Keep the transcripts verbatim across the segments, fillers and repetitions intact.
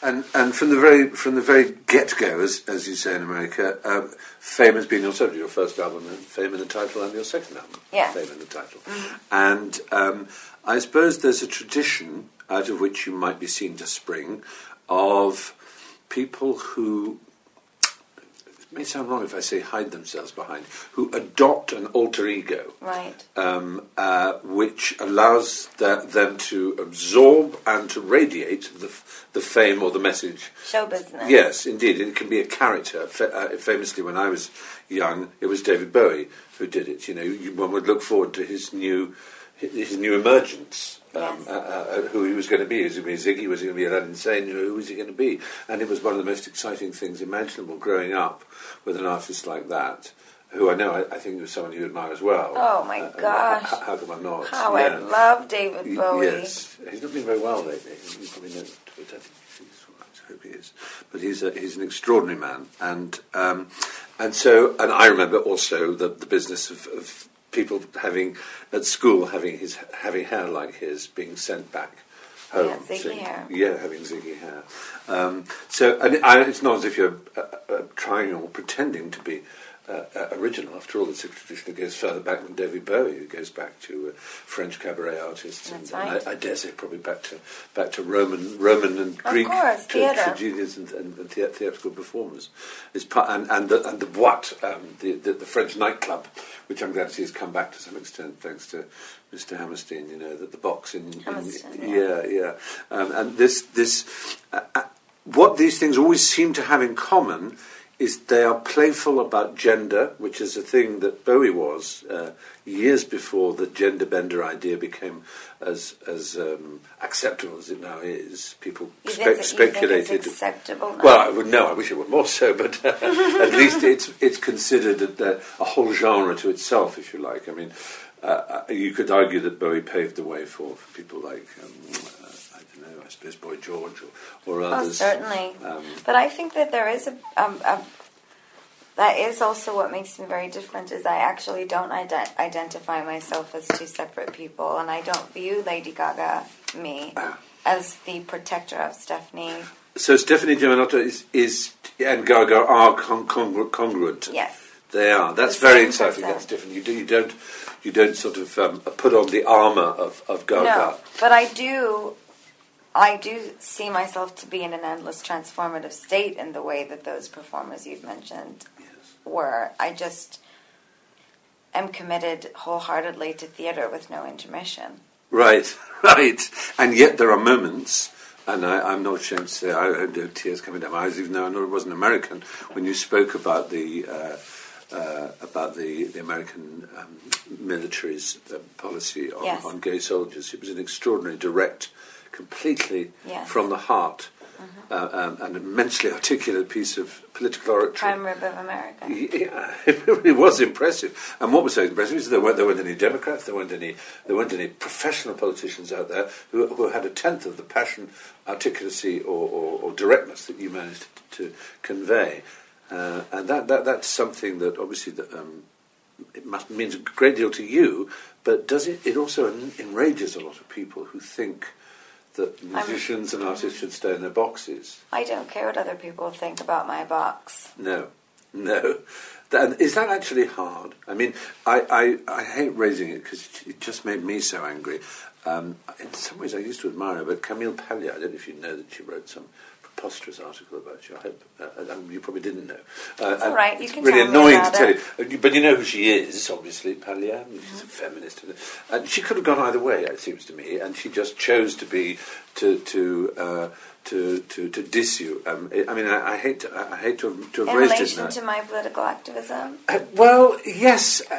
And and from the very from the very get-go, as as you say in America, um, fame has been your subject. Your first album, and fame in the title, and your second album, yeah. Fame in the title. Mm-hmm. And um, I suppose there's a tradition out of which you might be seen to spring of people who. It may sound wrong if I say hide themselves behind, who adopt an alter ego, right? Um, uh, which allows the, them to absorb and to radiate the the fame or the message. Show business. Yes, indeed. It can be a character. Fa- uh, famously, when I was young, it was David Bowie who did it. You know, you, one would look forward to his new his new emergence. Um, yes. uh, uh, who he was going to be. Was he going to be Ziggy? Was he going to be Aladdin Sane? Who was he going to be? And it was one of the most exciting things imaginable, growing up with an artist like that, who I know I, I think was someone you admire as well. Oh, my uh, gosh. How, how come I'm not? How yeah. I love David Bowie. Yes. He's not been very well lately. You probably know, but I think he's all right. I hope he is. But he's a, he's an extraordinary man. And um, and so, and I remember also the, the business of... of people having at school having his having hair like his being sent back home. Yeah, Ziggy so, hair. Yeah, having Ziggy hair. Um, so and it, I, it's not as if you're uh, uh, trying or pretending to be uh, uh, original. After all, it's a tradition that goes further back than David Bowie, who goes back to uh, French cabaret artists, That's and, right. and I, I dare say probably back to back to Roman Roman and Greek tragedians and, and, and the, theatrical performers. It's part, and and the, and the boîte, um, the, the the French nightclub. Which I'm glad to see has come back to some extent, thanks to Mister Hammerstein. You know that the box in, in yeah, yeah, yeah. Um, and this, this, uh, uh, what these things always seem to have in common is they are playful about gender, which is a thing that Bowie was uh, years before the gender bender idea became as as um, acceptable as it now is. People you spe- think speculated. You think it's acceptable now? Well, I would no. I wish it were more so, but uh, at least it's it's considered a, a whole genre to itself, if you like. I mean, uh, you could argue that Bowie paved the way for, for people like. Um, No, I suppose Boy George or, or others. Oh, certainly. Um, but I think that there is a, um, a... That is also what makes me very different, is I actually don't ident- identify myself as two separate people, and I don't view Lady Gaga, me, ah. as the protector of Stephanie. So Stephanie Germanotta is, is and Gaga are con- congru- congruent. Yes. They are. That's very exciting. That's different. You, do, you don't you don't sort of um, put on the armour of, of Gaga. No, but I do... I do see myself to be in an endless transformative state in the way that those performers you've mentioned yes. were. I just am committed wholeheartedly to theatre with no intermission. Right, right. And yet there are moments, and I, I'm not ashamed to say, I had tears coming down my eyes, even though I know it wasn't American, when you spoke about the... Uh, Uh, about the, the American um, military's uh, policy on, yes. on gay soldiers. It was an extraordinary, direct, completely yes. from the heart, mm-hmm. uh, um, an immensely articulate piece of political oratory. Prime rib of America. Yeah, it really was impressive. And what was so impressive is there weren't, there weren't any Democrats, there weren't any there weren't any professional politicians out there who, who had a tenth of the passion, articulacy, or, or, or directness that you managed to, to convey. Uh, and that, that that's something that obviously that, um, it must, means a great deal to you, but does it, it also en- enrages a lot of people who think that musicians I'm, and artists should stay in their boxes. I don't care what other people think about my box. No, no. That, is that actually hard? I mean, I, I, I hate raising it because it, it just made me so angry. Um, in some ways I used to admire her, but Camille Paglia, I don't know if you know that she wrote some... preposterous article about you. I hope uh, um, you probably didn't know. Uh, That's all right. You can really tell me about it. It's really annoying to tell you, but you know who she is, obviously, Paglia. She's mm-hmm. a feminist, and she could have gone either way, it seems to me. And she just chose to be to to uh, to, to to diss you. Um, I mean, I, I hate to, I hate to have, to have raised it now. In relation to my political activism. Uh, well, yes. Uh,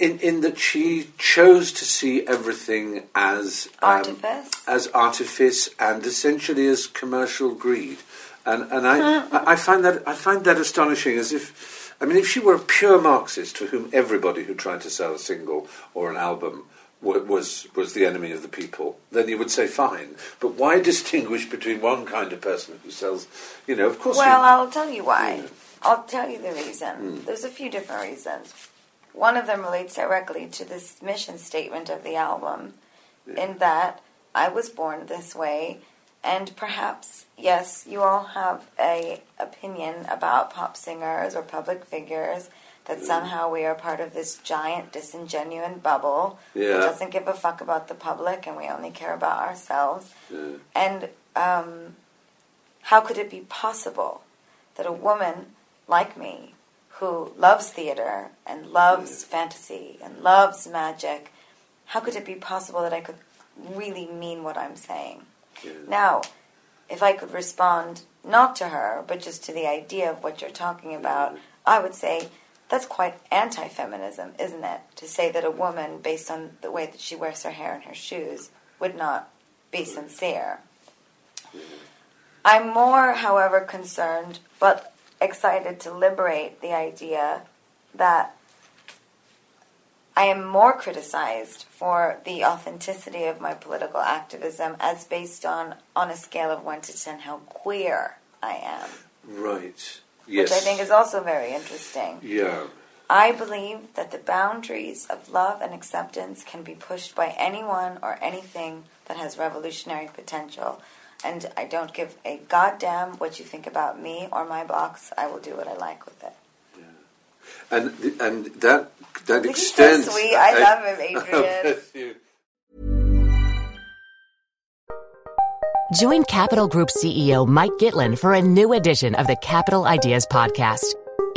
in in that she chose to see everything as um, artifice, as artifice, and essentially as commercial greed. And and I I find that I find that astonishing. As if, I mean, if she were a pure Marxist to whom everybody who tried to sell a single or an album was was the enemy of the people, then you would say fine. But why distinguish between one kind of person who sells, you know, of course... Well, you, I'll tell you why. You know. I'll tell you the reason. Mm. There's a few different reasons. One of them relates directly to this mission statement of the album, yeah. in that I was born this way, and perhaps, yes, you all have a opinion about pop singers or public figures, that somehow we are part of this giant, disingenuous bubble yeah. that doesn't give a fuck about the public, and we only care about ourselves. Yeah. And um, how could it be possible that a woman like me, who loves theater and loves yeah. fantasy and loves magic, how could it be possible that I could really mean what I'm saying? Yeah. Now, if I could respond not to her, but just to the idea of what you're talking about, yeah. I would say... That's quite anti-feminism, isn't it? To say that a woman, based on the way that she wears her hair and her shoes, would not be sincere. I'm more, however, concerned, but excited to liberate the idea that I am more criticized for the authenticity of my political activism as based on, on a scale of one to ten, how queer I am. Right. Yes. Which I think is also very interesting. Yeah. I believe that the boundaries of love and acceptance can be pushed by anyone or anything that has revolutionary potential. And I don't give a goddamn what you think about me or my box. I will do what I like with it. Yeah. And and that that He's extends... so sweet. I, I love him, Adrian. Bless you. Join Capital Group C E O Mike Gitlin for a new edition of the Capital Ideas Podcast.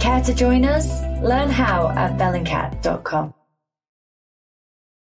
Care to join us? Learn how at bellingcat dot com.